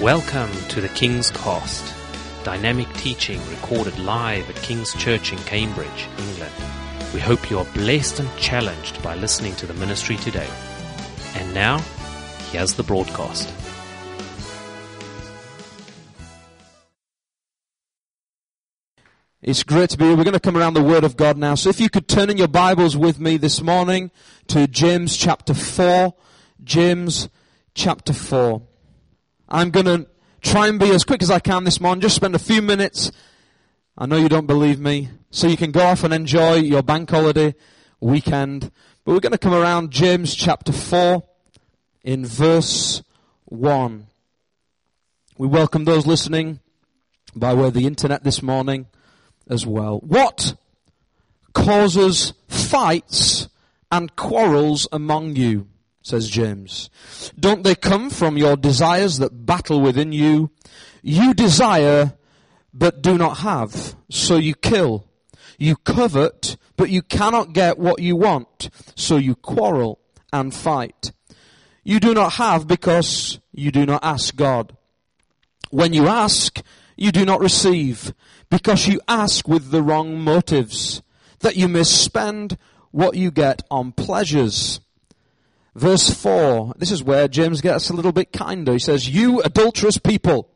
Welcome to the King's Cast, dynamic teaching recorded live at King's Church in Cambridge, England. We hope you are blessed and challenged by listening to the ministry today. And now, here's the broadcast. It's great to be here. We're going to come around the Word of God now. So if you could turn in your Bibles with me this morning to James chapter 4. James chapter 4. I'm going to try and be as quick as I can this morning, just spend a few minutes. I know you don't believe me, so you can go off and enjoy your bank holiday weekend. But we're going to come around James chapter 4 in verse 1. We welcome those listening by way of the internet this morning as well. What causes fights and quarrels among you? Says James. Don't they come from your desires that battle within you? You desire, but do not have, so you kill. You covet, but you cannot get what you want, so you quarrel and fight. You do not have because you do not ask God. When you ask, you do not receive, because you ask with the wrong motives, that you may spend what you get on pleasures. Verse 4, this is where James gets a little bit kinder. He says, you adulterous people.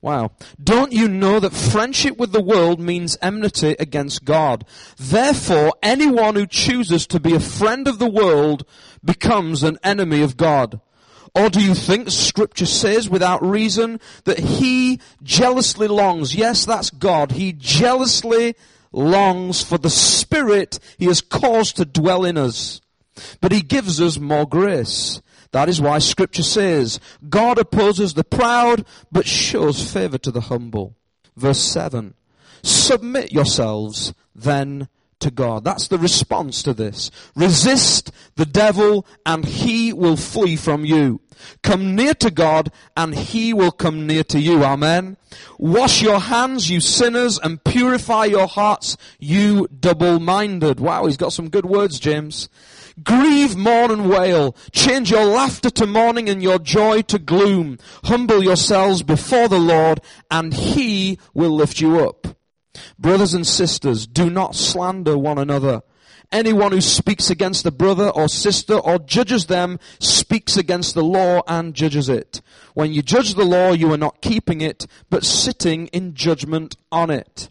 Wow. Don't you know that friendship with the world means enmity against God? Therefore, anyone who chooses to be a friend of the world becomes an enemy of God. Or do you think Scripture says without reason that he jealously longs? Yes, that's God. He jealously longs for the Spirit he has caused to dwell in us. But he gives us more grace. That is why Scripture says, God opposes the proud, but shows favor to the humble. Verse 7, submit yourselves then to God. That's the response to this. Resist the devil, and he will flee from you. Come near to God, and he will come near to you. Amen. Wash your hands, you sinners, and purify your hearts, you double-minded. Wow, he's got some good words, James. Grieve, mourn, and wail. Change your laughter to mourning and your joy to gloom. Humble yourselves before the Lord, and he will lift you up. Brothers and sisters, do not slander one another. Anyone who speaks against a brother or sister or judges them speaks against the law and judges it. When you judge the law, you are not keeping it, but sitting in judgment on it.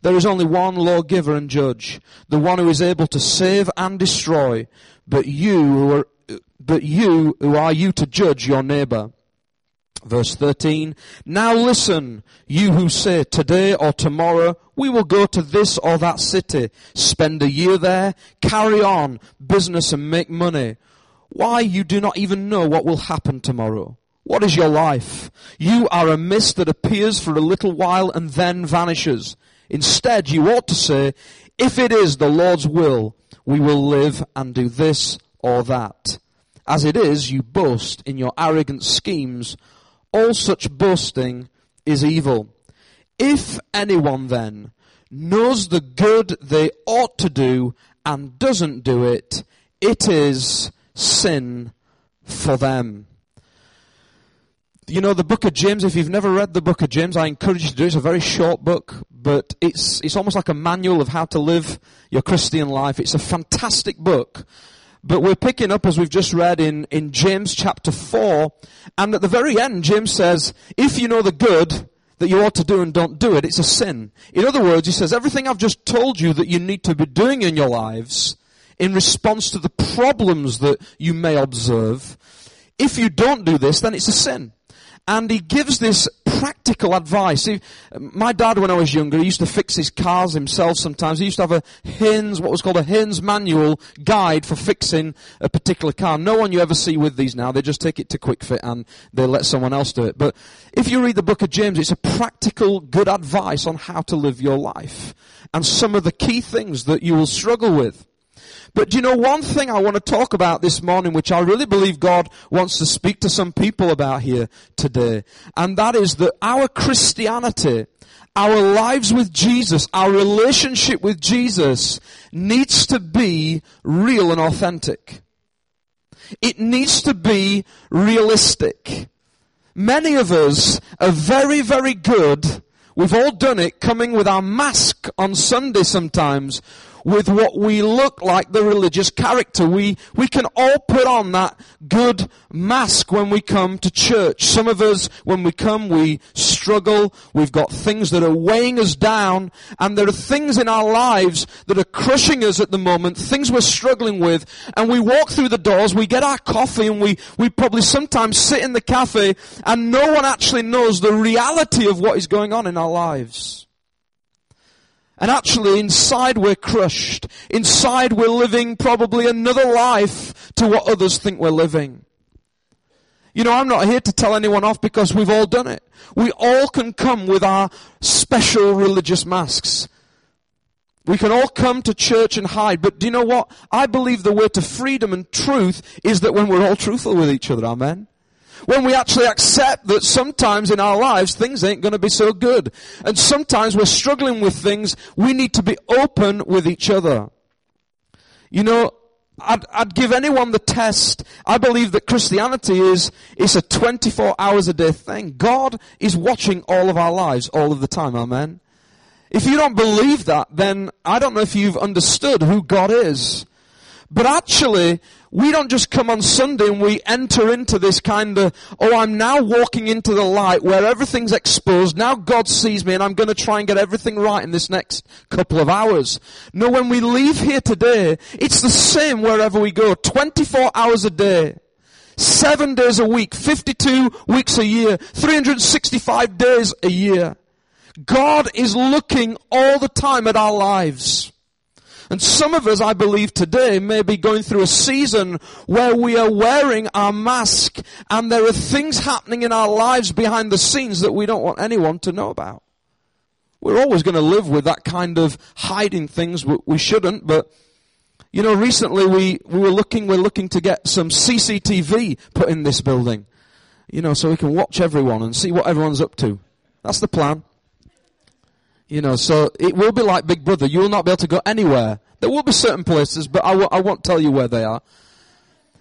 There is only one lawgiver and judge, the one who is able to save and destroy, but you who are to judge your neighbor. Verse 13, now listen, you who say, today or tomorrow, we will go to this or that city, spend a year there, carry on business and make money. Why, you do not even know what will happen tomorrow. What is your life? You are a mist that appears for a little while and then vanishes. Instead, you ought to say, if it is the Lord's will, we will live and do this or that. As it is, you boast in your arrogant schemes. All such boasting is evil. If anyone then knows the good they ought to do and doesn't do it, it is sin for them. You know, the book of James, if you've never read the book of James, I encourage you to do it. It's a very short book, but it's almost like a manual of how to live your Christian life. It's a fantastic book. But we're picking up, as we've just read, in James chapter 4. And at the very end, James says, if you know the good that you ought to do and don't do it, it's a sin. In other words, he says, everything I've just told you that you need to be doing in your lives in response to the problems that you may observe, if you don't do this, then it's a sin. And he gives this practical advice. See, my dad, when I was younger, he used to fix his cars himself sometimes. He used to have what was called a Haynes manual guide for fixing a particular car. No one you ever see with these now. They just take it to Quick Fit and they let someone else do it. But if you read the book of James, it's a practical, good advice on how to live your life and some of the key things that you will struggle with. But do you know one thing I want to talk about this morning, which I really believe God wants to speak to some people about here today, and that is that our Christianity, our lives with Jesus, our relationship with Jesus needs to be real and authentic. It needs to be realistic. Many of us are very, very good. We've all done it, coming with our mask on Sunday sometimes, with what we look like, the religious character. We can all put on that good mask when we come to church. Some of us, when we come, we struggle. We've got things that are weighing us down, and there are things in our lives that are crushing us at the moment, things we're struggling with, and we walk through the doors, we get our coffee, and we probably sometimes sit in the cafe, and no one actually knows the reality of what is going on in our lives. And actually, inside we're crushed. Inside we're living probably another life to what others think we're living. You know, I'm not here to tell anyone off because we've all done it. We all can come with our special religious masks. We can all come to church and hide. But do you know what? I believe the way to freedom and truth is that when we're all truthful with each other, amen? When we actually accept that sometimes in our lives things ain't going to be so good. And sometimes we're struggling with things. We need to be open with each other. You know, I'd give anyone the test. I believe that Christianity is a 24 hours a day thing. God is watching all of our lives all of the time, amen? If you don't believe that, then I don't know if you've understood who God is. But actually, we don't just come on Sunday and we enter into this kind of, oh, I'm now walking into the light where everything's exposed. Now God sees me and I'm going to try and get everything right in this next couple of hours. No, when we leave here today, it's the same wherever we go. 24 hours a day, 7 days a week, 52 weeks a year, 365 days a year. God is looking all the time at our lives. And some of us, I believe today, may be going through a season where we are wearing our mask and there are things happening in our lives behind the scenes that we don't want anyone to know about. We're always going to live with that kind of hiding things we shouldn't, but you know, recently we're looking to get some CCTV put in this building, you know, so we can watch everyone and see what everyone's up to. That's the plan. You know, so it will be like Big Brother. You will not be able to go anywhere. There will be certain places, but I won't tell you where they are.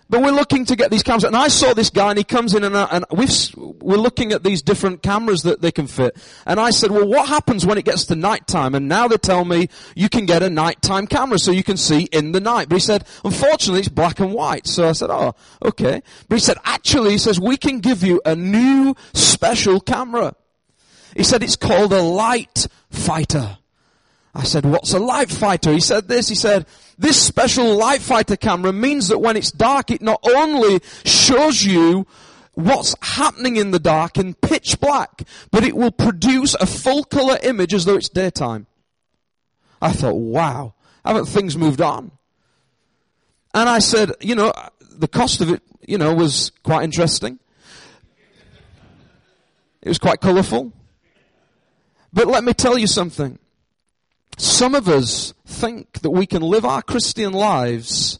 But we're looking to get these cameras. And I saw this guy, and he comes in, and we're looking at these different cameras that they can fit. And I said, well, what happens when it gets to nighttime? And now they tell me you can get a nighttime camera, so you can see in the night. But he said, unfortunately, it's black and white. So I said, oh, okay. But he said, actually, he says, we can give you a new special camera. He said, it's called a light fighter. I said, what's a light fighter? He said this, this special light fighter camera means that when it's dark, it not only shows you what's happening in the dark in pitch black, but it will produce a full color image as though it's daytime. I thought, wow, haven't things moved on? And I said, you know, the cost of it, you know, was quite interesting. It was quite colorful. But let me tell you something. Some of us think that we can live our Christian lives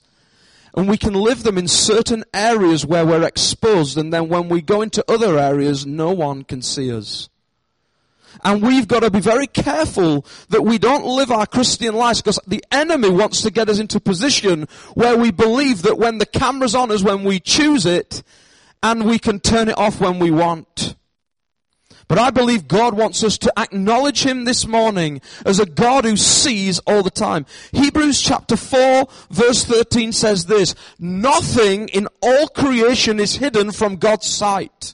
and we can live them in certain areas where we're exposed, and then when we go into other areas, no one can see us. And we've got to be very careful that we don't live our Christian lives, because the enemy wants to get us into a position where we believe that when the camera's on us, when we choose it, and we can turn it off when we want. But I believe God wants us to acknowledge him this morning as a God who sees all the time. Hebrews chapter 4 verse 13 says this, nothing in all creation is hidden from God's sight.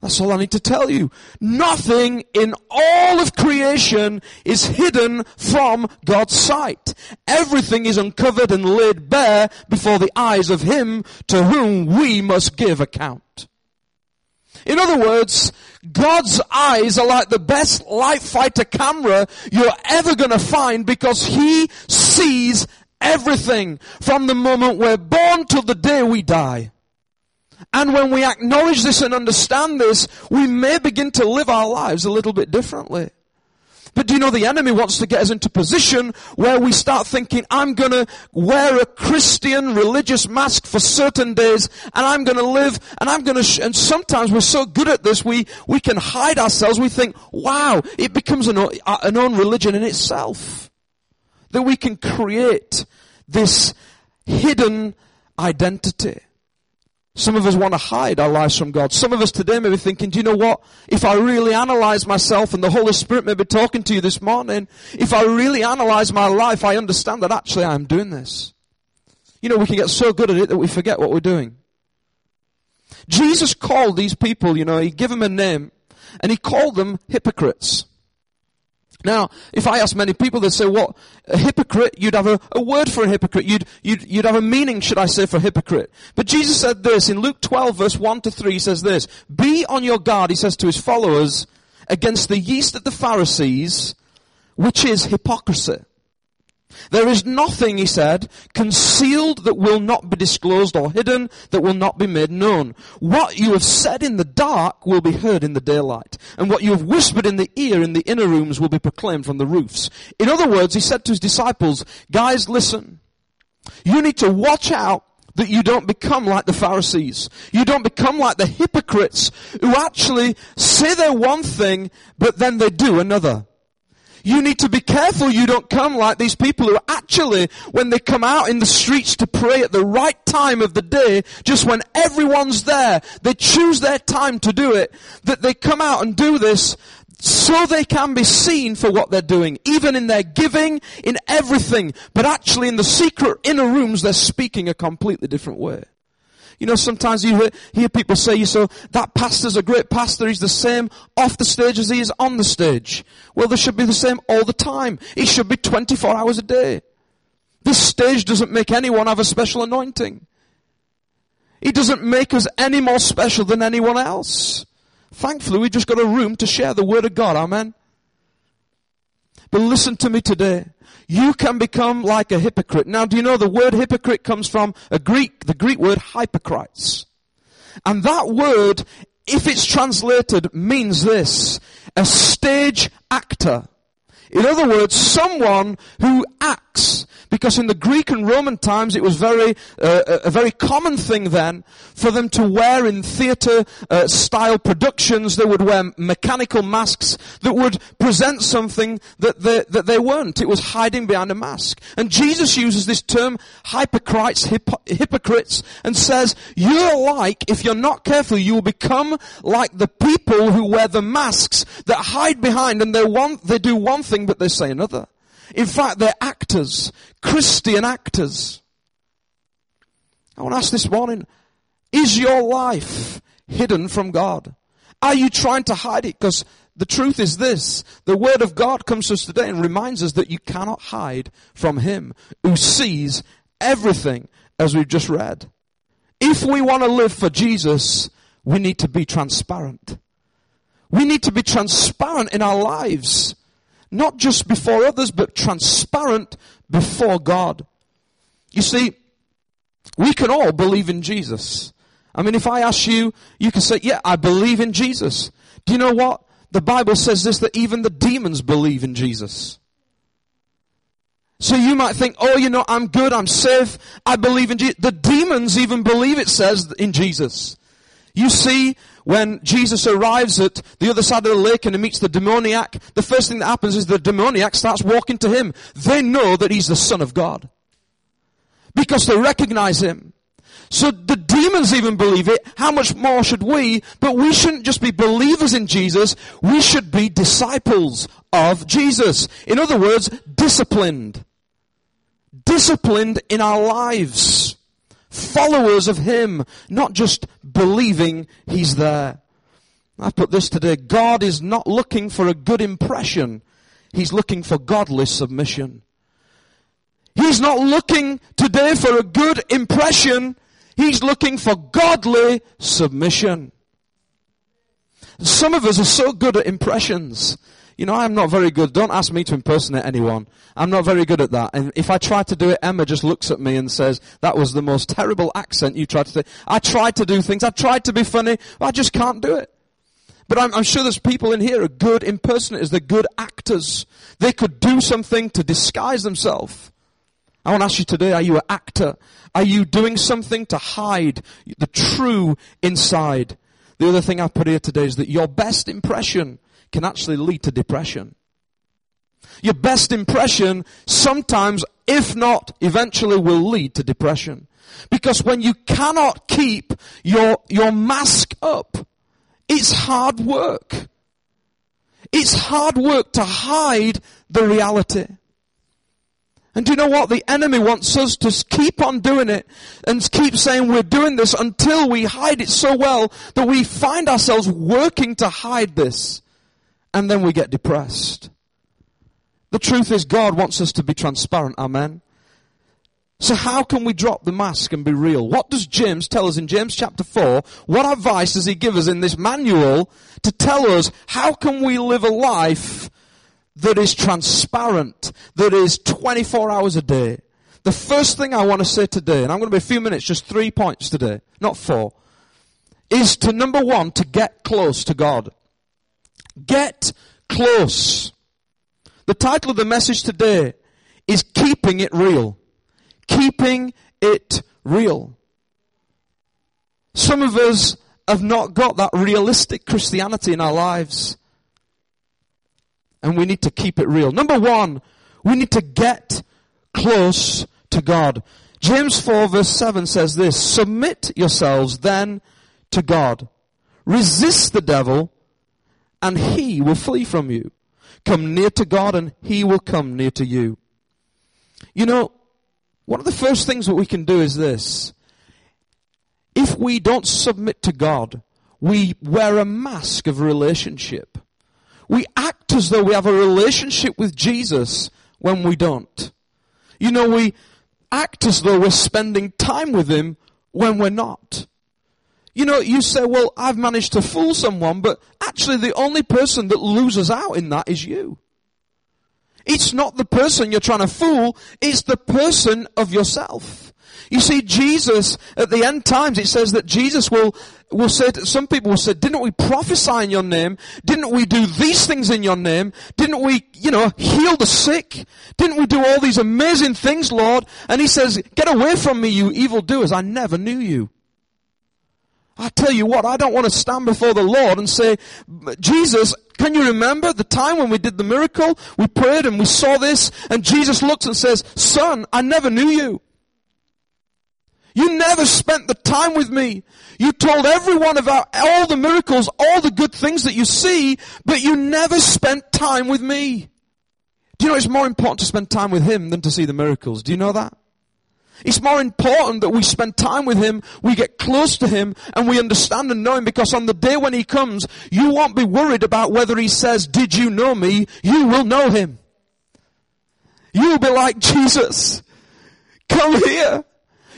That's all I need to tell you. Nothing in all of creation is hidden from God's sight. Everything is uncovered and laid bare before the eyes of him to whom we must give account. In other words, God's eyes are like the best light fighter camera you're ever going to find, because he sees everything from the moment we're born till the day we die. And when we acknowledge this and understand this, we may begin to live our lives a little bit differently. But do you know the enemy wants to get us into a position where we start thinking, I'm going to wear a Christian religious mask for certain days, and I'm going to live, and I'm going to... and sometimes we're so good at this, we can hide ourselves. We think, wow, it becomes an own religion in itself. That we can create this hidden identity. Some of us want to hide our lives from God. Some of us today may be thinking, do you know what? If I really analyze myself, and the Holy Spirit may be talking to you this morning, if I really analyze my life, I understand that actually I'm doing this. You know, we can get so good at it that we forget what we're doing. Jesus called these people, you know, he gave them a name, and he called them hypocrites. Now, if I ask many people, they'd say, what, a hypocrite? You'd have a word for a hypocrite. You'd have a meaning, should I say, for a hypocrite. But Jesus said this in Luke 12, verse 1-3, he says this, be on your guard, he says to his followers, against the yeast of the Pharisees, which is hypocrisy. There is nothing, he said, concealed that will not be disclosed, or hidden that will not be made known. What you have said in the dark will be heard in the daylight, and what you have whispered in the ear in the inner rooms will be proclaimed from the roofs. In other words, he said to his disciples, guys, listen, you need to watch out that you don't become like the Pharisees. You don't become like the hypocrites who actually say they're one thing, but then they do another. You need to be careful you don't come like these people who actually, when they come out in the streets to pray at the right time of the day, just when everyone's there, they choose their time to do it, that they come out and do this so they can be seen for what they're doing, even in their giving, in everything. But actually in the secret inner rooms, they're speaking a completely different way. You know, sometimes you hear people say, so that pastor's a great pastor, he's the same off the stage as he is on the stage. Well, they should be the same all the time. He should be 24 hours a day. This stage doesn't make anyone have a special anointing. He doesn't make us any more special than anyone else. Thankfully, we've just got a room to share the word of God, amen? But listen to me today. You can become like a hypocrite. Now, do you know the word hypocrite comes from the Greek word hypocrites? And that word, if it's translated, means this, a stage actor. In other words, someone who acts. Because in the Greek and Roman times, it was a very common thing then for them to wear in theatre-style productions. They would wear mechanical masks that would present something that they weren't. It was hiding behind a mask. And Jesus uses this term, hypocrites, and says, you're like, if you're not careful, you will become like the people who wear the masks that hide behind, and they do one thing, but they say another. In fact, they're actors, Christian actors. I want to ask this morning, is your life hidden from God? Are you trying to hide it? Because the truth is this, the Word of God comes to us today and reminds us that you cannot hide from Him who sees everything, as we've just read. If we want to live for Jesus, we need to be transparent. We need to be transparent in our lives. Not just before others, but transparent before God. You see, we can all believe in Jesus. I mean, if I ask you, you can say, yeah, I believe in Jesus. Do you know what? The Bible says this, that even the demons believe in Jesus. So you might think, oh, you know, I'm good, I'm safe, I believe in Jesus. The demons even believe, it says, in Jesus. You see, when Jesus arrives at the other side of the lake and he meets the demoniac, the first thing that happens is the demoniac starts walking to him. They know that he's the Son of God because they recognize him. So the demons even believe it. How much more should we? But we shouldn't just be believers in Jesus. We should be disciples of Jesus. In other words, disciplined. Disciplined in our lives. Followers of Him, not just believing He's there. I put this today, God is not looking for a good impression. He's looking for godly submission. He's not looking today for a good impression. He's looking for godly submission. Some of us are so good at impressions. You know, I'm not very good. Don't ask me to impersonate anyone. I'm not very good at that. And if I try to do it, Emma just looks at me and says, that was the most terrible accent you tried to say. I tried to do things. I tried to be funny. I just can't do it. But I'm sure there's people in here who are good impersonators. They're good actors. They could do something to disguise themselves. I want to ask you today, are you an actor? Are you doing something to hide the true inside? The other thing I put here today is that your best impression can actually lead to depression. Your best impression sometimes, if not eventually, will lead to depression. Because when you cannot keep your mask up, it's hard work. It's hard work to hide the reality. And do you know what? The enemy wants us to keep on doing it and keep saying we're doing this until we hide it so well that we find ourselves working to hide this. And then we get depressed. The truth is God wants us to be transparent. Amen. So how can we drop the mask and be real? What does James tell us in James chapter 4? What advice does he give us in this manual to tell us how can we live a life that is transparent, that is 24 hours a day? The first thing I want to say today, and I'm going to be a few minutes, just 3 points today, not 4, is to, number one, to get close to God. Get close. The title of the message today is Keeping It Real. Keeping it real. Some of us have not got that realistic Christianity in our lives. And we need to keep it real. Number one, we need to get close to God. James 4 verse 7 says this, "Submit yourselves then to God. Resist the devil, and he will flee from you. Come near to God, and he will come near to you." You know, one of the first things that we can do is this. If we don't submit to God, we wear a mask of relationship. We act as though we have a relationship with Jesus when we don't. You know, we act as though we're spending time with him when we're not. You know, you say, well, I've managed to fool someone, but actually the only person that loses out in that is you. It's not the person you're trying to fool, it's the person of yourself. You see, Jesus, at the end times, it says that Jesus will say, some people will say, didn't we prophesy in your name? Didn't we do these things in your name? Didn't we, heal the sick? Didn't we do all these amazing things, Lord? And he says, get away from me, you evildoers, I never knew you. I tell you what, I don't want to stand before the Lord and say, Jesus, can you remember the time when we did the miracle? We prayed and we saw this, and Jesus looks and says, son, I never knew you. You never spent the time with me. You told everyone about all the miracles, all the good things that you see, but you never spent time with me. Do you know it's more important to spend time with him than to see the miracles? Do you know that? It's more important that we spend time with him, we get close to him, and we understand and know him, because on the day when he comes, you won't be worried about whether he says, did you know me? You will know him. You will be like, Jesus, come here.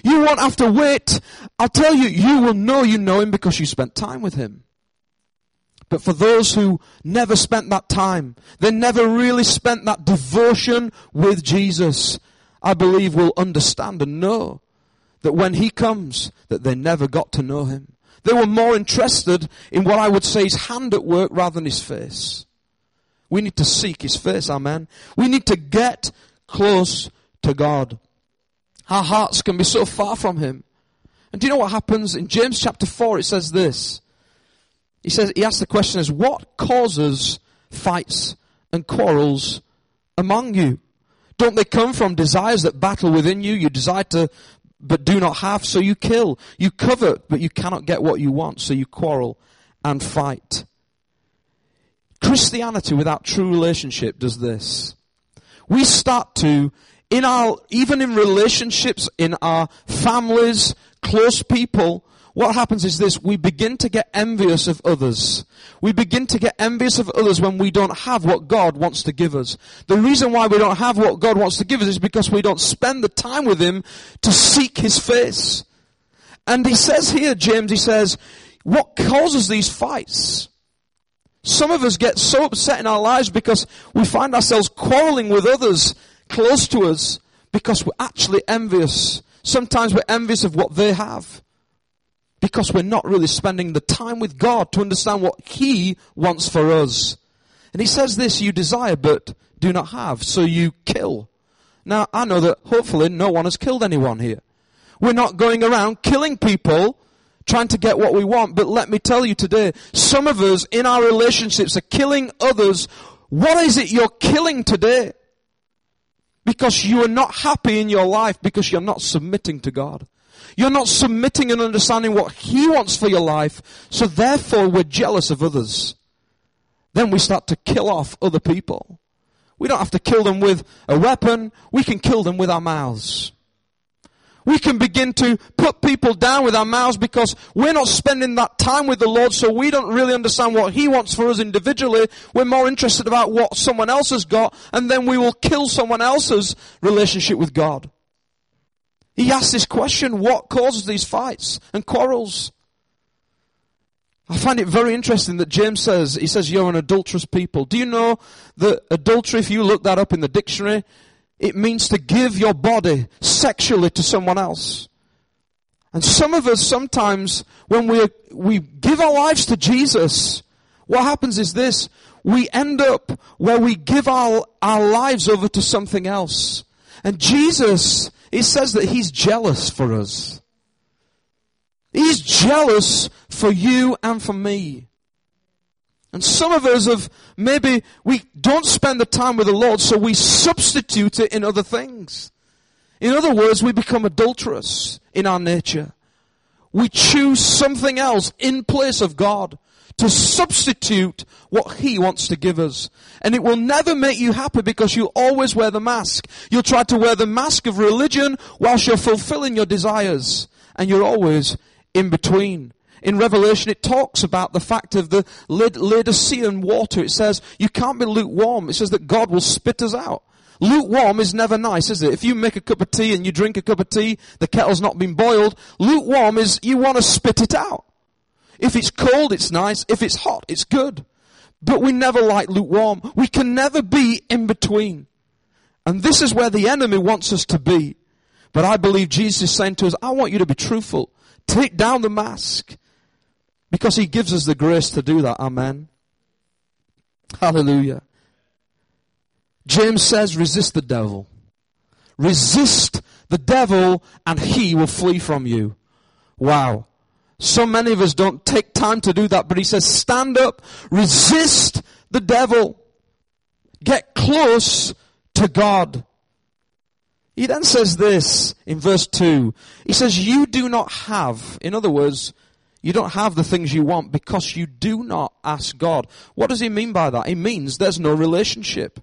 You won't have to wait. I'll tell you, you will know you know him because you spent time with him. But for those who never spent that time, they never really spent that devotion with Jesus, I believe will understand and know that when he comes, that they never got to know him. They were more interested in what I would say his hand at work rather than his face. We need to seek his face, amen. We need to get close to God. Our hearts can be so far from him. And do you know what happens? In James chapter 4, it says this. He says, he asks the question is, what causes fights and quarrels among you? Don't they come from desires that battle within you? You desire to, but do not have, so you kill. You covet, but you cannot get what you want, so you quarrel and fight. Christianity without true relationship does this. We start to, even in relationships, in our families, close people, what happens is this, we begin to get envious of others. We begin to get envious of others when we don't have what God wants to give us. The reason why we don't have what God wants to give us is because we don't spend the time with him to seek his face. And he says here, James, he says, what causes these fights? Some of us get so upset in our lives because we find ourselves quarreling with others close to us because we're actually envious. Sometimes we're envious of what they have, because we're not really spending the time with God to understand what he wants for us. And he says this, you desire but do not have, so you kill. Now, I know that hopefully no one has killed anyone here. We're not going around killing people, trying to get what we want. But let me tell you today, some of us in our relationships are killing others What is it you're killing today? Because you are not happy in your life because you're not submitting to God. You're not submitting and understanding what He wants for your life. So therefore we're jealous of others. Then we start to kill off other people. We don't have to kill them with a weapon. We can kill them with our mouths. We can begin to put people down with our mouths because we're not spending that time with the Lord, so we don't really understand what He wants for us individually. We're more interested about what someone else has got, and then we will kill someone else's relationship with God. He asked this question, what causes these fights and quarrels? I find it very interesting that James says, he says, you're an adulterous people. Do you know that adultery, if you look that up in the dictionary, it means to give your body sexually to someone else. And some of us sometimes, when we give our lives to Jesus, what happens is this. We end up where we give our lives over to something else. And Jesus, it says that He's jealous for us. He's jealous for you and for me. And some of us have, maybe we don't spend the time with the Lord, so we substitute it in other things. In other words, we become adulterous in our nature. We choose something else in place of God to substitute what He wants to give us. And it will never make you happy because you always wear the mask. You'll try to wear the mask of religion whilst you're fulfilling your desires. And you're always in between. In Revelation, it talks about the fact of the Laodicean water. It says, you can't be lukewarm. It says that God will spit us out. Lukewarm is never nice, is it? If you make a cup of tea and you drink a cup of tea, the kettle's not been boiled. Lukewarm is you want to spit it out. If it's cold, it's nice. If it's hot, it's good. But we never like lukewarm. We can never be in between. And this is where the enemy wants us to be. But I believe Jesus is saying to us, I want you to be truthful. Take down the mask. Because He gives us the grace to do that. Amen. Hallelujah. James says, resist the devil. Resist the devil and he will flee from you. Wow. So many of us don't take time to do that. But he says, stand up. Resist the devil. Get close to God. He then says this in verse 2. He says, you do not have, in other words, you don't have the things you want because you do not ask God. What does he mean by that? He means there's no relationship.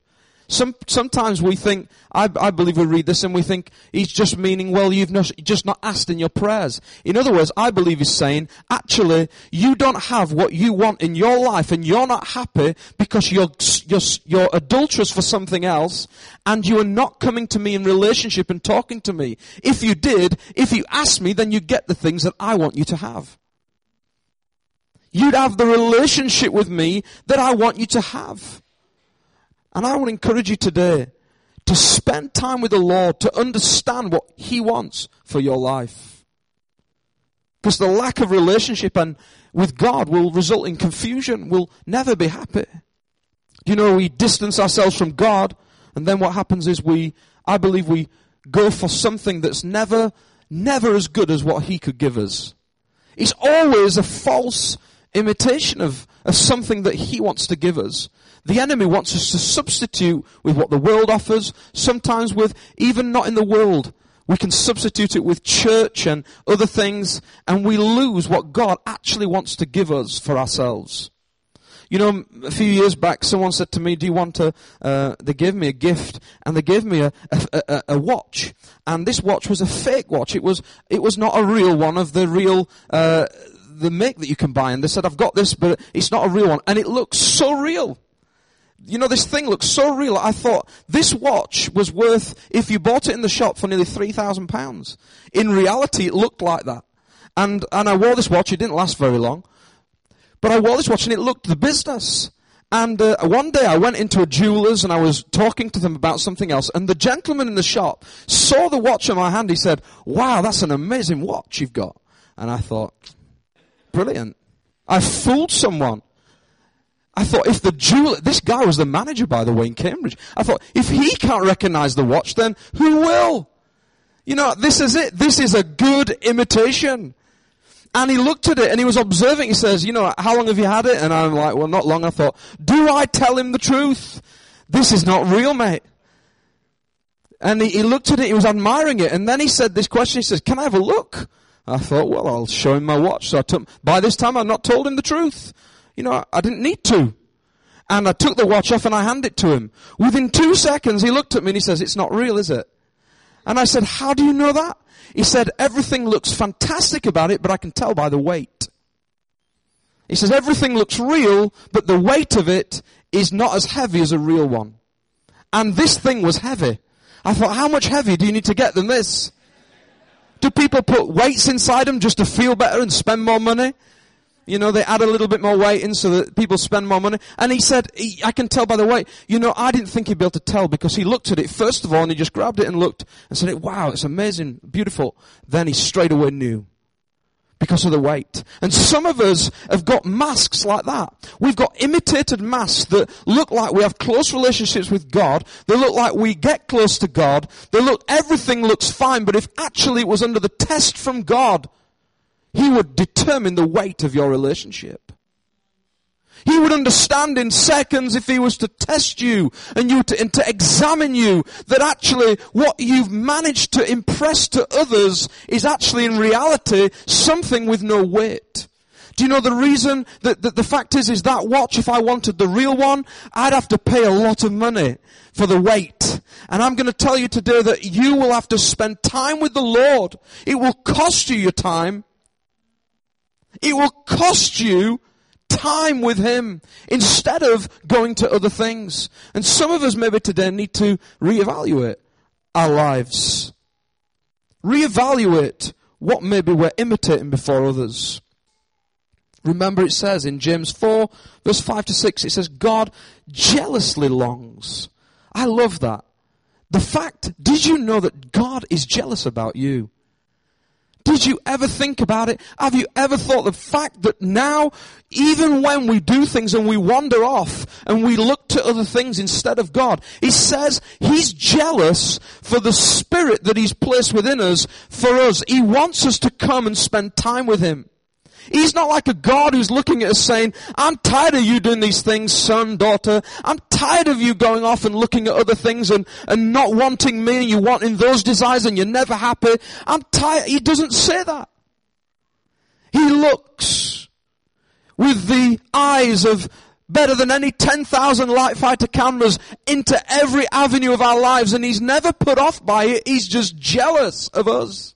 Sometimes we think, I believe we read this and we think he's just meaning, well, you've just not asked in your prayers. In other words, I believe he's saying, actually, you don't have what you want in your life and you're not happy because you're adulterous for something else and you are not coming to me in relationship and talking to me. If you did, if you asked me, then you get the things that I want you to have. You'd have the relationship with me that I want you to have. And I want to encourage you today to spend time with the Lord, to understand what He wants for your life. Because the lack of relationship and with God will result in confusion. We'll never be happy. You know, we distance ourselves from God, and then what happens is I believe we go for something that's never as good as what He could give us. It's always a false imitation of something that He wants to give us. The enemy wants us to substitute with what the world offers, sometimes with even not in the world. We can substitute it with church and other things, and we lose what God actually wants to give us for ourselves. You know, a few years back, someone said to me, do you want they gave me a gift, and they gave me a watch. And this watch was a fake watch. It was not a real one of the real, the make that you can buy. And they said, I've got this, but it's not a real one. And it looks so real. You know, this thing looks so real. I thought this watch was worth, if you bought it in the shop, for nearly £3,000. In reality, it looked like that. And I wore this watch. It didn't last very long. But I wore this watch and it looked the business. And one day I went into a jeweler's and I was talking to them about something else. And the gentleman in the shop saw the watch in my hand. He said, wow, that's an amazing watch you've got. And I thought, brilliant. I fooled someone. I thought if the jeweler, this guy was the manager, by the way, in Cambridge. I thought if he can't recognize the watch, then who will? You know, this is it. This is a good imitation. And he looked at it and he was observing. He says, you know, how long have you had it? And I'm like, well, not long. I thought, do I tell him the truth? This is not real, mate. And he looked at it. He was admiring it. And then he said this question. He says, can I have a look? I thought, well, I'll show him my watch. So I took, by this time, I'd not told him the truth. You know, I didn't need to. And I took the watch off and I handed it to him. Within 2 seconds, he looked at me and he says, it's not real, is it? And I said, how do you know that? He said, everything looks fantastic about it, but I can tell by the weight. He says, everything looks real, but the weight of it is not as heavy as a real one. And this thing was heavy. I thought, how much heavier do you need to get than this? Do people put weights inside them just to feel better and spend more money? You know, they add a little bit more weight in so that people spend more money. And he said, I can tell by the weight. You know, I didn't think he'd be able to tell because he looked at it first of all and he just grabbed it and looked and said, wow, it's amazing, beautiful. Then he straight away knew because of the weight. And some of us have got masks like that. We've got imitated masks that look like we have close relationships with God. They look like we get close to God. They look, everything looks fine, but if actually it was under the test from God, He would determine the weight of your relationship. He would understand in seconds if he was to test you and to examine you that actually what you've managed to impress to others is actually in reality something with no weight. Do you know the reason that the fact is that watch, if I wanted the real one, I'd have to pay a lot of money for the weight. And I'm going to tell you today that you will have to spend time with the Lord. It will cost you your time. It will cost you time with Him instead of going to other things. And some of us maybe today need to reevaluate our lives. Reevaluate what maybe we're imitating before others. Remember it says in James 4, verse 5 to 6, it says, God jealously longs. I love that. The fact, did you know that God is jealous about you? Did you ever think about it? Have you ever thought the fact that now, even when we do things and we wander off and we look to other things instead of God, He says He's jealous for the Spirit that He's placed within us for us. He wants us to come and spend time with Him. He's not like a God who's looking at us saying, I'm tired of you doing these things, son, daughter. I'm tired of you going off and looking at other things and not wanting me and you wanting those desires and you're never happy. I'm tired. He doesn't say that. He looks with the eyes of better than any 10,000 light fighter cameras into every avenue of our lives, and He's never put off by it. He's just jealous of us.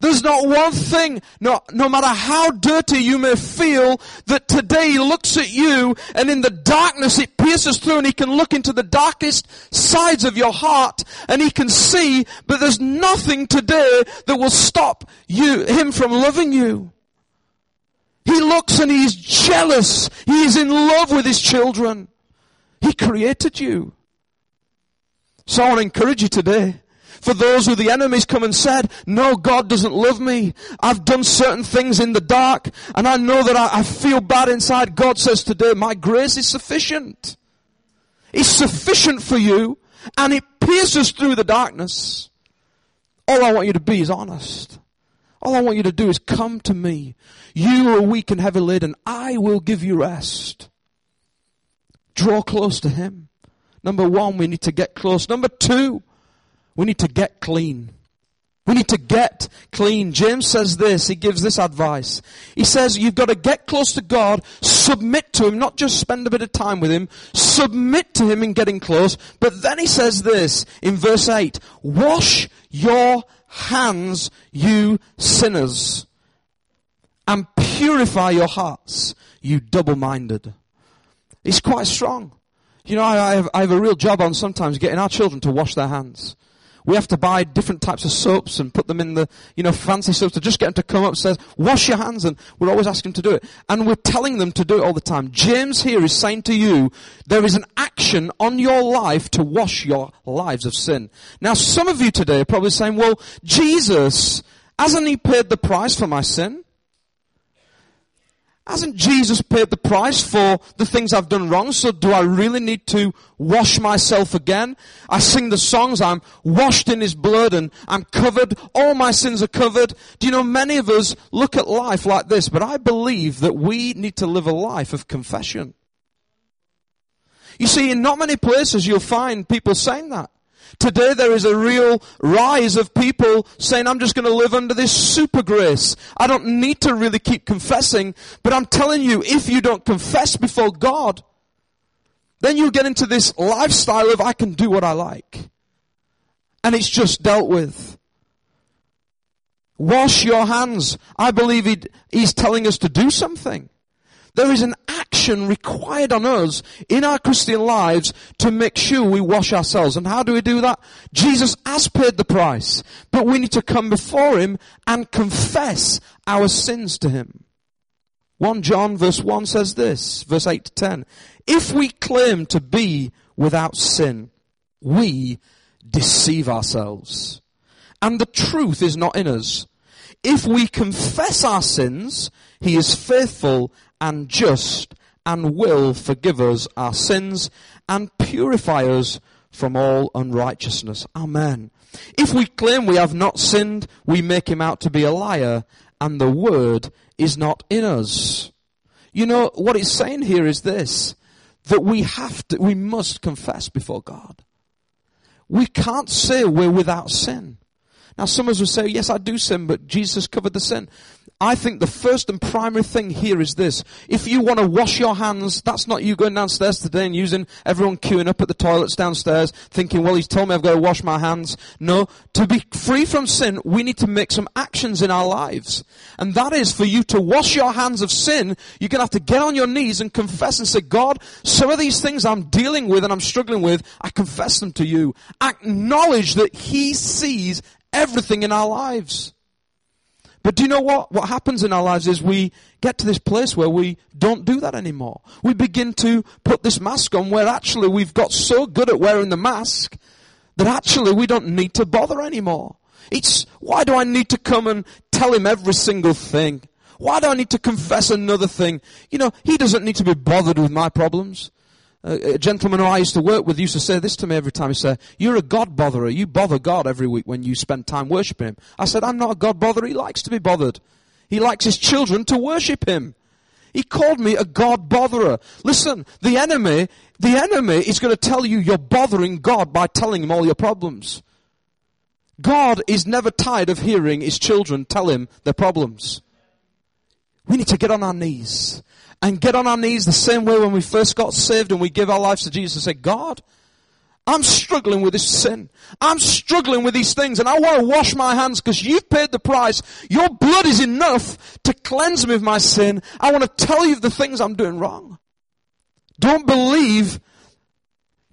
There's not one thing, no matter how dirty you may feel, that today He looks at you and in the darkness it pierces through and He can look into the darkest sides of your heart and He can see, but there's nothing today that will stop you, Him from loving you. He looks and He is jealous. He is in love with His children. He created you. So I want to encourage you today. For those who the enemy's come and said, no, God doesn't love me. I've done certain things in the dark, and I know that I feel bad inside. God says today, my grace is sufficient. It's sufficient for you, and it pierces through the darkness. All I want you to be is honest. All I want you to do is come to me. You are weak and heavy laden. I will give you rest. Draw close to Him. Number one, we need to get close. Number two, we need to get clean. We need to get clean. James says this. He gives this advice. He says you've got to get close to God, submit to Him, not just spend a bit of time with Him, submit to Him in getting close. But then he says this in verse 8, wash your hands, you sinners, and purify your hearts, you double-minded. It's quite strong. You know, I have a real job on sometimes getting our children to wash their hands. We have to buy different types of soaps and put them in the, you know, fancy soaps to just get them to come up and say, wash your hands, and we're always asking them to do it. And we're telling them to do it all the time. James here is saying to you, there is an action on your life to wash your lives of sin. Now, some of you today are probably saying, well, Jesus, hasn't He paid the price for my sin? Hasn't Jesus paid the price for the things I've done wrong? So do I really need to wash myself again? I sing the songs, I'm washed in his blood and I'm covered. All my sins are covered. Do you know, many of us look at life like this, but I believe that we need to live a life of confession. You see, in not many places you'll find people saying that. Today there is a real rise of people saying, I'm just going to live under this super grace. I don't need to really keep confessing. But I'm telling you, if you don't confess before God, then you get into this lifestyle of I can do what I like. And it's just dealt with. Wash your hands. I believe he's telling us to do something. There is an action required on us in our Christian lives to make sure we wash ourselves. And how do we do that? Jesus has paid the price, but we need to come before him and confess our sins to him. 1 John verse 1 says this, verse 8 to 10. If we claim to be without sin, we deceive ourselves, and the truth is not in us. If we confess our sins, he is faithful and just, and will forgive us our sins and purify us from all unrighteousness. Amen. If we claim we have not sinned, we make him out to be a liar, and the word is not in us. You know, what it's saying here is this, that we must confess before God. We can't say we're without sin. Now, some of us will say, yes, I do sin, but Jesus covered the sin. I think the first and primary thing here is this. If you want to wash your hands, that's not you going downstairs today and using everyone queuing up at the toilets downstairs thinking, well, he's told me I've got to wash my hands. No, to be free from sin, we need to make some actions in our lives. And that is for you to wash your hands of sin, you're going to have to get on your knees and confess and say, God, some of these things I'm dealing with and I'm struggling with, I confess them to you. Acknowledge that he sees everything in our lives. But do you know what? What happens in our lives is we get to this place where we don't do that anymore. We begin to put this mask on where actually we've got so good at wearing the mask that actually we don't need to bother anymore. It's, why do I need to come and tell him every single thing? Why do I need to confess another thing? You know, he doesn't need to be bothered with my problems. A gentleman who I used to work with used to say this to me every time. He said, you're a God botherer. You bother God every week when you spend time worshiping him. I said, I'm not a God botherer. He likes to be bothered. He likes his children to worship him. He called me a God botherer. Listen, the enemy is going to tell you you're bothering God by telling him all your problems. God is never tired of hearing his children tell him their problems. We need to get on our knees. And get on our knees the same way when we first got saved and we give our lives to Jesus and say, God, I'm struggling with this sin. I'm struggling with these things and I want to wash my hands because you've paid the price. Your blood is enough to cleanse me of my sin. I want to tell you the things I'm doing wrong. Don't believe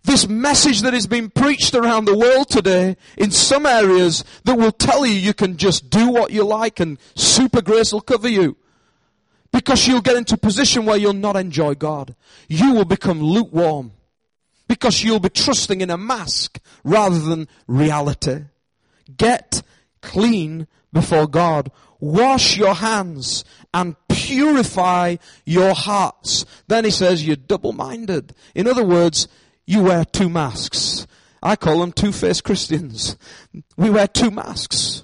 this message that is being preached around the world today in some areas that will tell you you can just do what you like and super grace will cover you. Because you'll get into a position where you'll not enjoy God. You will become lukewarm. Because you'll be trusting in a mask rather than reality. Get clean before God. Wash your hands and purify your hearts. Then he says you're double-minded. In other words, you wear two masks. I call them two-faced Christians. We wear two masks.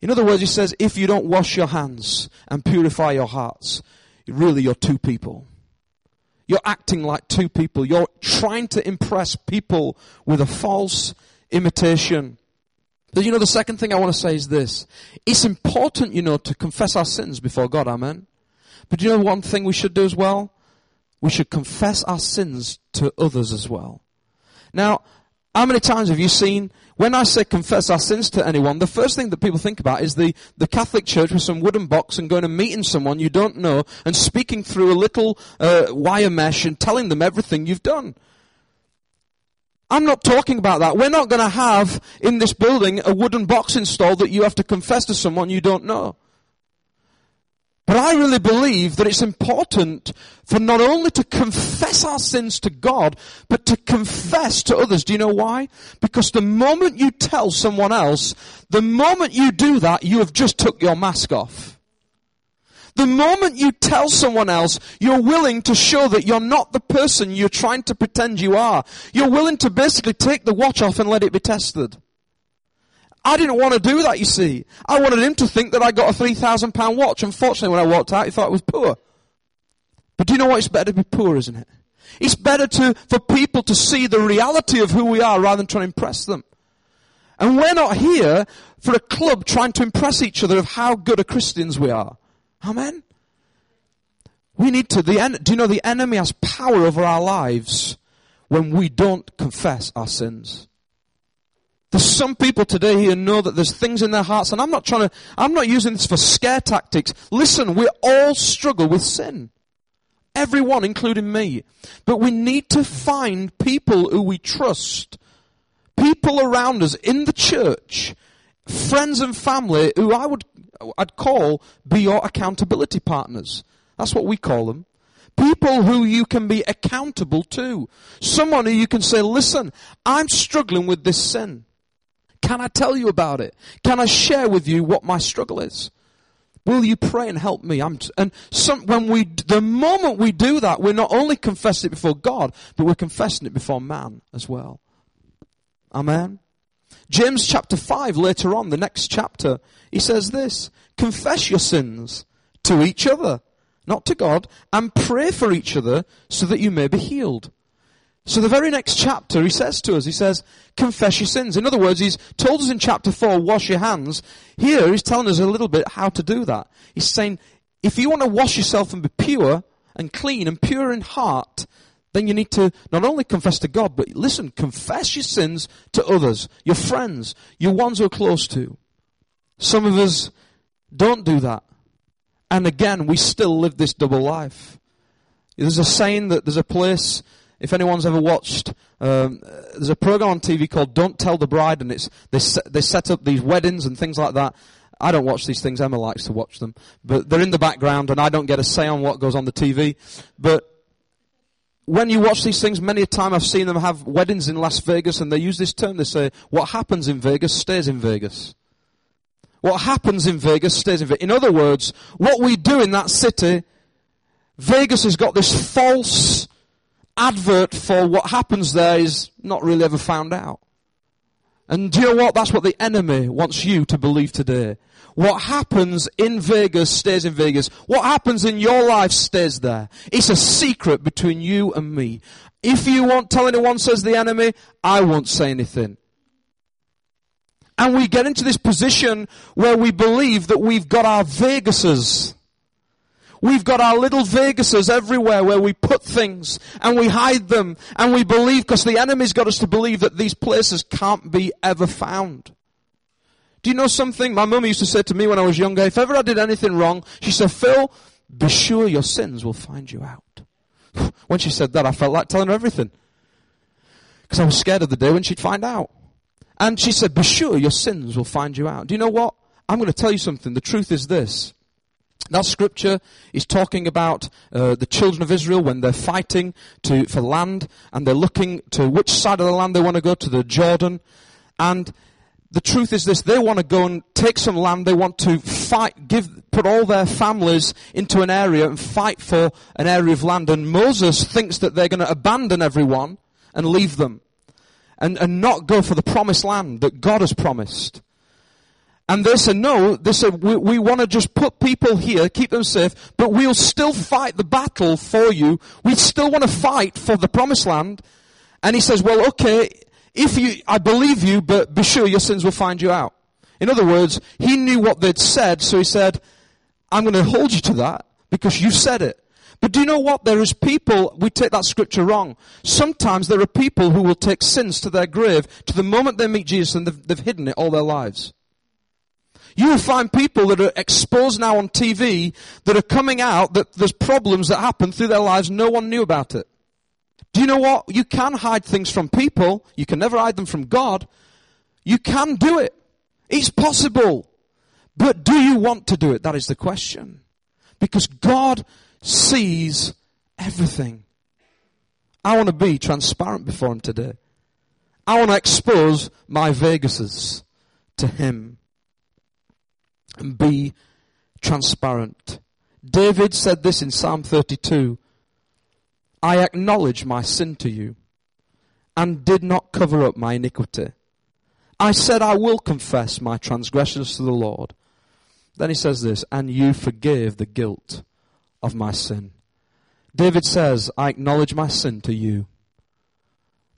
In other words, he says, if you don't wash your hands and purify your hearts, really you're two people. You're acting like two people. You're trying to impress people with a false imitation. But you know, the second thing I want to say is this. It's important, you know, to confess our sins before God, amen? But you know one thing we should do as well? We should confess our sins to others as well. Now, how many times have you seen, when I say confess our sins to anyone, the first thing that people think about is the Catholic Church with some wooden box and going and meeting someone you don't know and speaking through a little wire mesh and telling them everything you've done. I'm not talking about that. We're not going to have in this building a wooden box installed that you have to confess to someone you don't know. But I really believe that it's important for not only to confess our sins to God, but to confess to others. Do you know why? Because the moment you tell someone else, the moment you do that, you have just took your mask off. The moment you tell someone else, you're willing to show that you're not the person you're trying to pretend you are. You're willing to basically take the watch off and let it be tested. I didn't want to do that, you see. I wanted him to think that I got a £3,000 watch. Unfortunately, when I walked out, he thought I was poor. But do you know what? It's better to be poor, isn't it? It's better for people to see the reality of who we are rather than trying to impress them. And we're not here for a club trying to impress each other of how good a Christians we are. Amen? We need to, do you know the enemy has power over our lives when we don't confess our sins? There's some people today here know that there's things in their hearts, and I'm not using this for scare tactics. Listen, we all struggle with sin. Everyone, including me. But we need to find people who we trust. People around us in the church, friends and family who I'd call be your accountability partners. That's what we call them. People who you can be accountable to. Someone who you can say, listen, I'm struggling with this sin. Can I tell you about it? Can I share with you what my struggle is? Will you pray and help me? The moment we do that, we're not only confessing it before God, but we're confessing it before man as well. Amen. James chapter 5, later on, the next chapter, he says this, confess your sins to each other, not to God, and pray for each other so that you may be healed. So the very next chapter, he says to us, confess your sins. In other words, he's told us in chapter 4, wash your hands. Here, he's telling us a little bit how to do that. He's saying, if you want to wash yourself and be pure and clean and pure in heart, then you need to not only confess to God, but listen, confess your sins to others, your friends, your ones who are close to. Some of us don't do that. And again, we still live this double life. There's a saying that there's a place, if anyone's ever watched, there's a program on TV called Don't Tell the Bride, and they set up these weddings and things like that. I don't watch these things, Emma likes to watch them. But they're in the background, and I don't get a say on what goes on the TV. But when you watch these things, many a time I've seen them have weddings in Las Vegas, and they use this term. They say, what happens in Vegas stays in Vegas. What happens in Vegas stays in Vegas. In other words, what we do in that city, Vegas has got this false advert for what happens there is not really ever found out. And do you know what? That's what the enemy wants you to believe today. What happens in Vegas stays in Vegas. What happens in your life stays there. It's a secret between you and me. If you won't tell anyone, says the enemy, I won't say anything. And we get into this position where we believe that we've got our Vegases. We've got our little Vegases everywhere where we put things and we hide them and we believe, because the enemy's got us to believe that these places can't be ever found. Do you know something? My mum used to say to me when I was younger, if ever I did anything wrong, she said, Phil, be sure your sins will find you out. When she said that, I felt like telling her everything. Because I was scared of the day when she'd find out. And she said, be sure your sins will find you out. Do you know what? I'm going to tell you something. The truth is this. That scripture is talking about the children of Israel when they're fighting for land, and they're looking to which side of the land they want to go to, the Jordan. And the truth is this, they want to go and take some land, they want to fight, put all their families into an area and fight for an area of land. And Moses thinks that they're going to abandon everyone and leave them and not go for the promised land that God has promised. And they said, no, they said, we want to just put people here, keep them safe, but we'll still fight the battle for you. We still want to fight for the promised land. And he says, well, okay, I believe you, but be sure your sins will find you out. In other words, he knew what they'd said, so he said, I'm going to hold you to that because you said it. But do you know what? There is people, we take that scripture wrong. Sometimes there are people who will take sins to their grave to the moment they meet Jesus, and they've hidden it all their lives. You will find people that are exposed now on TV that are coming out that there's problems that happen through their lives. No one knew about it. Do you know what? You can hide things from people. You can never hide them from God. You can do it. It's possible. But do you want to do it? That is the question. Because God sees everything. I want to be transparent before Him today. I want to expose my Vegases to Him. And be transparent. David said this in Psalm 32, I acknowledge my sin to you and did not cover up my iniquity. I said I will confess my transgressions to the Lord. Then he says this, and you forgave the guilt of my sin. David says, I acknowledge my sin to you.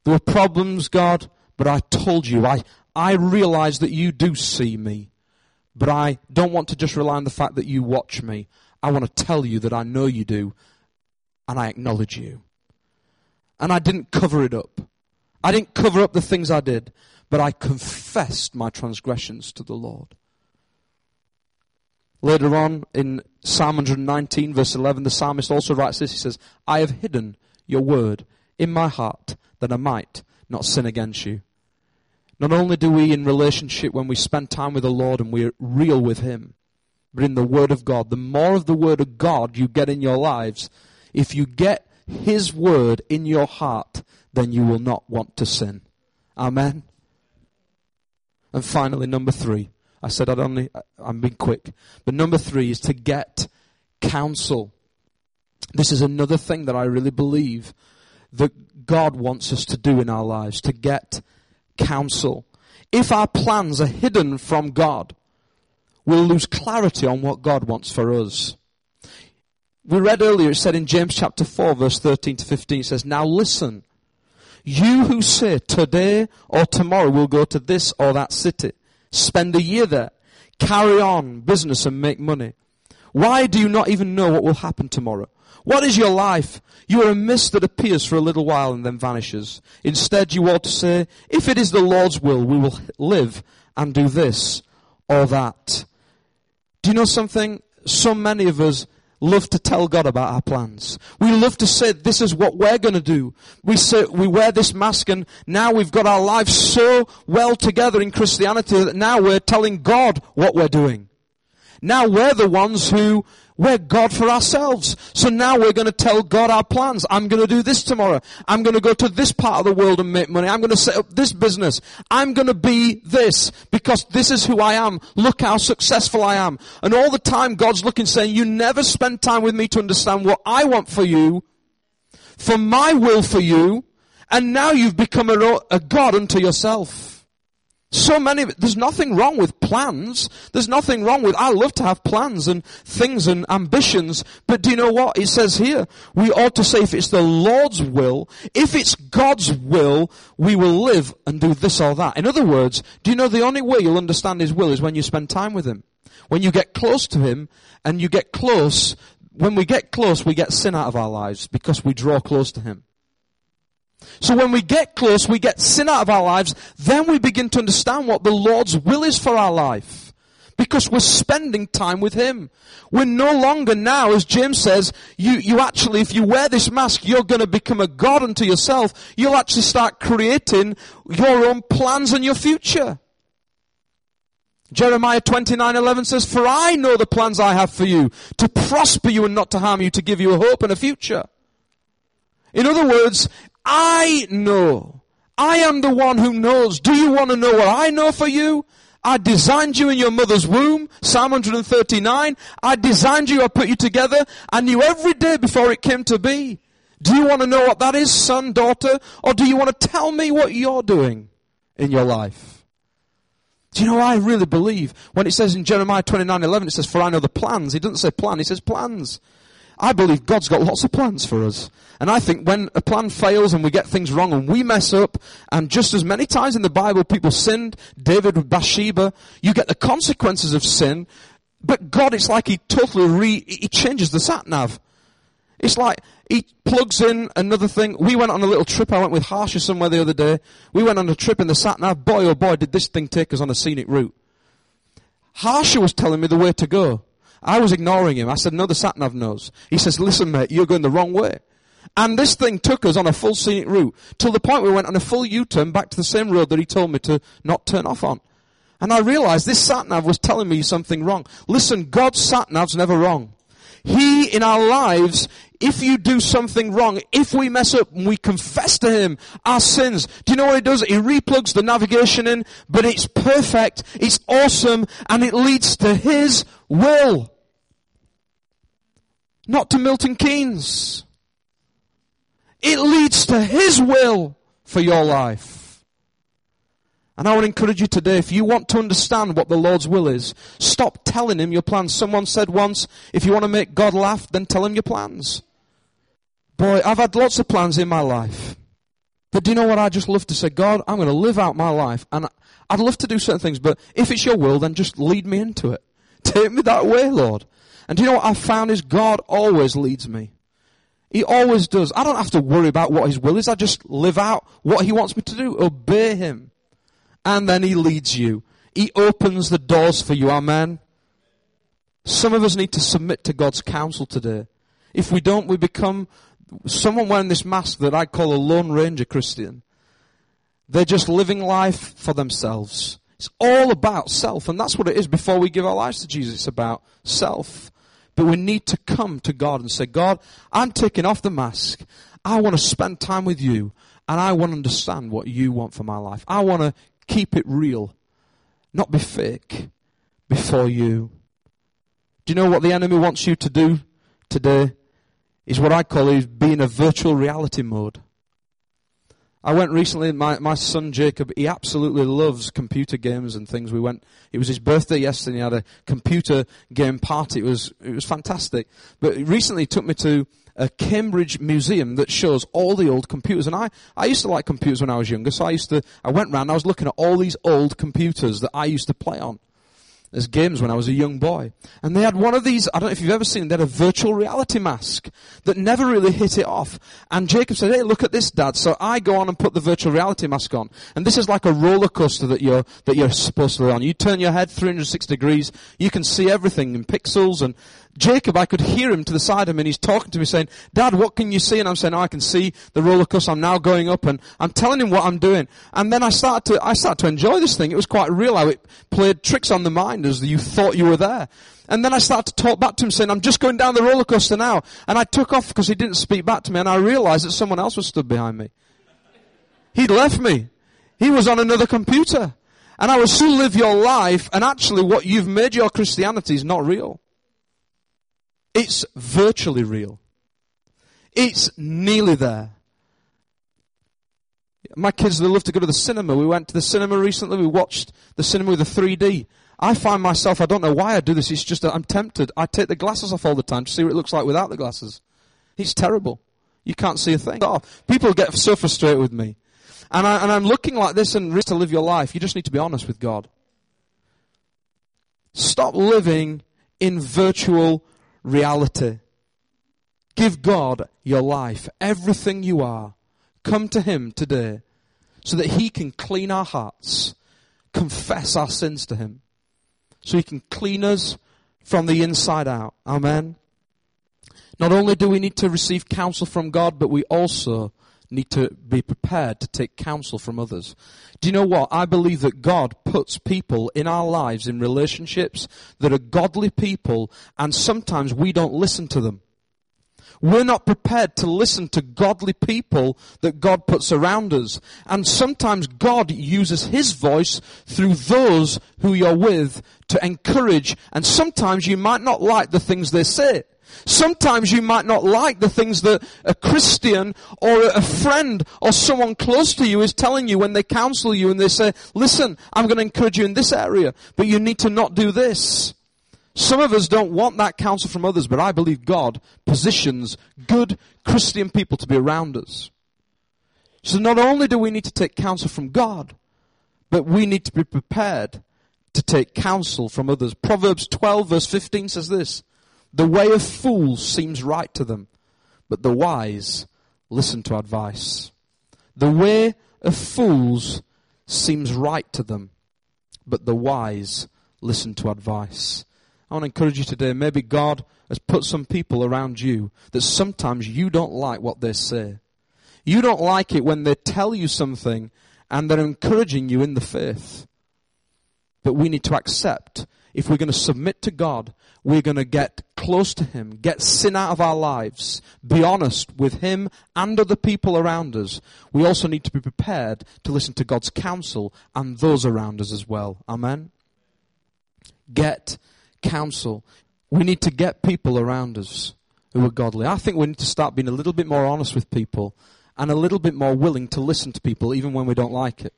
There were problems, God, but I told you, I realize that you do see me, but I don't want to just rely on the fact that you watch me. I want to tell you that I know you do, and I acknowledge you. And I didn't cover it up. I didn't cover up the things I did, but I confessed my transgressions to the Lord. Later on in Psalm 119 verse 11, the psalmist also writes this. He says, I have hidden your word in my heart that I might not sin against you. Not only do we in relationship when we spend time with the Lord and we're real with him, but in the word of God, the more of the word of God you get in your lives, if you get his word in your heart, then you will not want to sin. Amen. And finally, number three. I said I'm being quick. But number three is to get counsel. This is another thing that I really believe that God wants us to do in our lives, to get counsel. If our plans are hidden from God, we'll lose clarity on what God wants for us. We read earlier, it said in James chapter 4, verse 13 to 15, it says, now listen, you who say today or tomorrow we'll go to this or that city, spend a year there, carry on business and make money. Why do you not even know what will happen tomorrow? What is your life? You are a mist that appears for a little while and then vanishes. Instead, you ought to say, if it is the Lord's will, we will live and do this or that. Do you know something? So many of us love to tell God about our plans. We love to say, this is what we're going to do. We say, we wear this mask and now we've got our lives so well together in Christianity that now we're telling God what we're doing. Now we're the ones who, we're God for ourselves. So now we're going to tell God our plans. I'm going to do this tomorrow. I'm going to go to this part of the world and make money. I'm going to set up this business. I'm going to be this because this is who I am. Look how successful I am. And all the time God's looking saying, you never spend time with me to understand what I want for you, for my will for you, and now you've become a God unto yourself. So many, there's nothing wrong with plans. There's nothing wrong with, I love to have plans and things and ambitions. But do you know what? It says here, we ought to say if it's the Lord's will, if it's God's will, we will live and do this or that. In other words, do you know the only way you'll understand his will is when you spend time with him. When you get close to him and you get close, when we get close, we get sin out of our lives because we draw close to him. So when we get close, we get sin out of our lives, then we begin to understand what the Lord's will is for our life. Because we're spending time with him. We're no longer now, as James says, you actually, if you wear this mask, you're going to become a God unto yourself. You'll actually start creating your own plans and your future. Jeremiah 29:11 says, for I know the plans I have for you, to prosper you and not to harm you, to give you a hope and a future. In other words, I know. I am the one who knows. Do you want to know what I know for you? I designed you in your mother's womb. Psalm 139. I designed you. I put you together. I knew every day before it came to be. Do you want to know what that is, son, daughter? Or do you want to tell me what you're doing in your life? Do you know, I really believe when it says in Jeremiah 29:11, it says, for I know the plans. He doesn't say plan. He says plans. I believe God's got lots of plans for us. And I think when a plan fails and we get things wrong and we mess up, and just as many times in the Bible people sinned, David with Bathsheba, you get the consequences of sin, but God, it's like he changes the sat-nav. It's like he plugs in another thing. We went on a little trip. I went with Harsha somewhere the other day. We went on a trip in the sat-nav. Boy, oh boy, did this thing take us on a scenic route. Harsha was telling me the way to go. I was ignoring him. I said, no, the sat-nav knows. He says, listen, mate, you're going the wrong way. And this thing took us on a full scenic route till the point we went on a full U-turn back to the same road that he told me to not turn off on. And I realized this sat-nav was telling me something wrong. Listen, God's sat-nav's never wrong. He, in our lives, if you do something wrong, if we mess up and we confess to him our sins, do you know what he does? He replugs the navigation in, but it's perfect, it's awesome, and it leads to his will. not to Milton Keynes. It leads to His will for your life. And I would encourage you today, if you want to understand what the Lord's will is, stop telling Him your plans. Someone said once, if you want to make God laugh, then tell Him your plans. Boy, I've had lots of plans in my life. But do you know what? I just love to say, God, I'm going to live out my life. And I'd love to do certain things, but if it's your will, then just lead me into it. Take me that way, Lord. And do you know what I've found is God always leads me. He always does. I don't have to worry about what His will is. I just live out what He wants me to do. Obey Him. And then He leads you. He opens the doors for you. Amen. Some of us need to submit to God's counsel today. If we don't, we become someone wearing this mask that I call a Lone Ranger Christian. They're just living life for themselves. It's all about self. And that's what it is before we give our lives to Jesus. It's about self. But we need to come to God and say, God, I'm taking off the mask. I want to spend time with You. And I want to understand what You want for my life. I want to keep it real. Not be fake before You. Do you know what the enemy wants you to do today? Is what I call is be in a virtual reality mode. I went recently, my son Jacob, he absolutely loves computer games and things. It was his birthday yesterday, and he had a computer game party. It was fantastic. But recently he took me to a Cambridge museum that shows all the old computers. And I used to like computers when I was younger, so I went round, I was looking at all these old computers that I used to play on as games when I was a young boy. And they had one of these, I don't know if you've ever seen, they had a virtual reality mask that never really hit it off. And Jacob said, hey, look at this, Dad. So I go on and put the virtual reality mask on. And this is like a roller coaster that you're supposed to be on. You turn your head 360 degrees, you can see everything in pixels. And Jacob, I could hear him to the side of him, and he's talking to me saying, Dad, what can you see? And I'm saying, oh, I can see the roller coaster. I'm now going up, and I'm telling him what I'm doing. And then I started to enjoy this thing. It was quite real how it played tricks on the mind as you thought you were there. And then I started to talk back to him saying, I'm just going down the roller coaster now. And I took off because he didn't speak back to me, and I realized that someone else was stood behind me. He'd left me. He was on another computer. And I was to live your life, and actually what you've made your Christianity is not real. It's virtually real. It's nearly there. My kids, they love to go to the cinema. We went to the cinema recently. We watched the cinema with the 3D. I find myself, I don't know why I do this. It's just that I'm tempted. I take the glasses off all the time to see what it looks like without the glasses. It's terrible. You can't see a thing. People get so frustrated with me. And I'm looking like this, and to live your life, you just need to be honest with God. Stop living in virtual reality. Give God your life, everything you are. Come to Him today so that He can clean our hearts, confess our sins to Him, so He can clean us from the inside out. Amen. Not only do we need to receive counsel from God, but we also need to be prepared to take counsel from others. Do you know what? I believe that God puts people in our lives, in relationships, that are godly people, and sometimes we don't listen to them. We're not prepared to listen to godly people that God puts around us. And sometimes God uses His voice through those who you're with to encourage. And sometimes you might not like the things they say. Sometimes you might not like the things that a Christian or a friend or someone close to you is telling you when they counsel you and they say, listen, I'm going to encourage you in this area, but you need to not do this. Some of us don't want that counsel from others, but I believe God positions good Christian people to be around us. So not only do we need to take counsel from God, but we need to be prepared to take counsel from others. Proverbs 12 verse 15 says this, the way of fools seems right to them, but the wise listen to advice. The way of fools seems right to them, but the wise listen to advice. I want to encourage you today, maybe God has put some people around you that sometimes you don't like what they say. You don't like it when they tell you something and they're encouraging you in the faith. But we need to accept, if we're going to submit to God, we're going to get close to Him, get sin out of our lives, be honest with Him and other people around us. We also need to be prepared to listen to God's counsel and those around us as well. Amen? Get counsel. We need to get people around us who are godly. I think we need to start being a little bit more honest with people and a little bit more willing to listen to people even when we don't like it.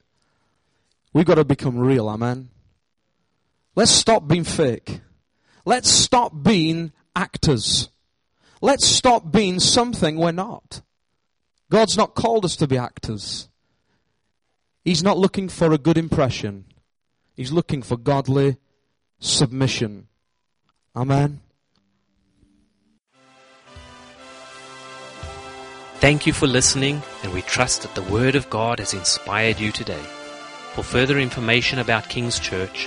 We've got to become real, amen? Let's stop being fake. Let's stop being actors. Let's stop being something we're not. God's not called us to be actors. He's not looking for a good impression. He's looking for godly submission. Amen. Thank you for listening, and we trust that the Word of God has inspired you today. For further information about King's Church,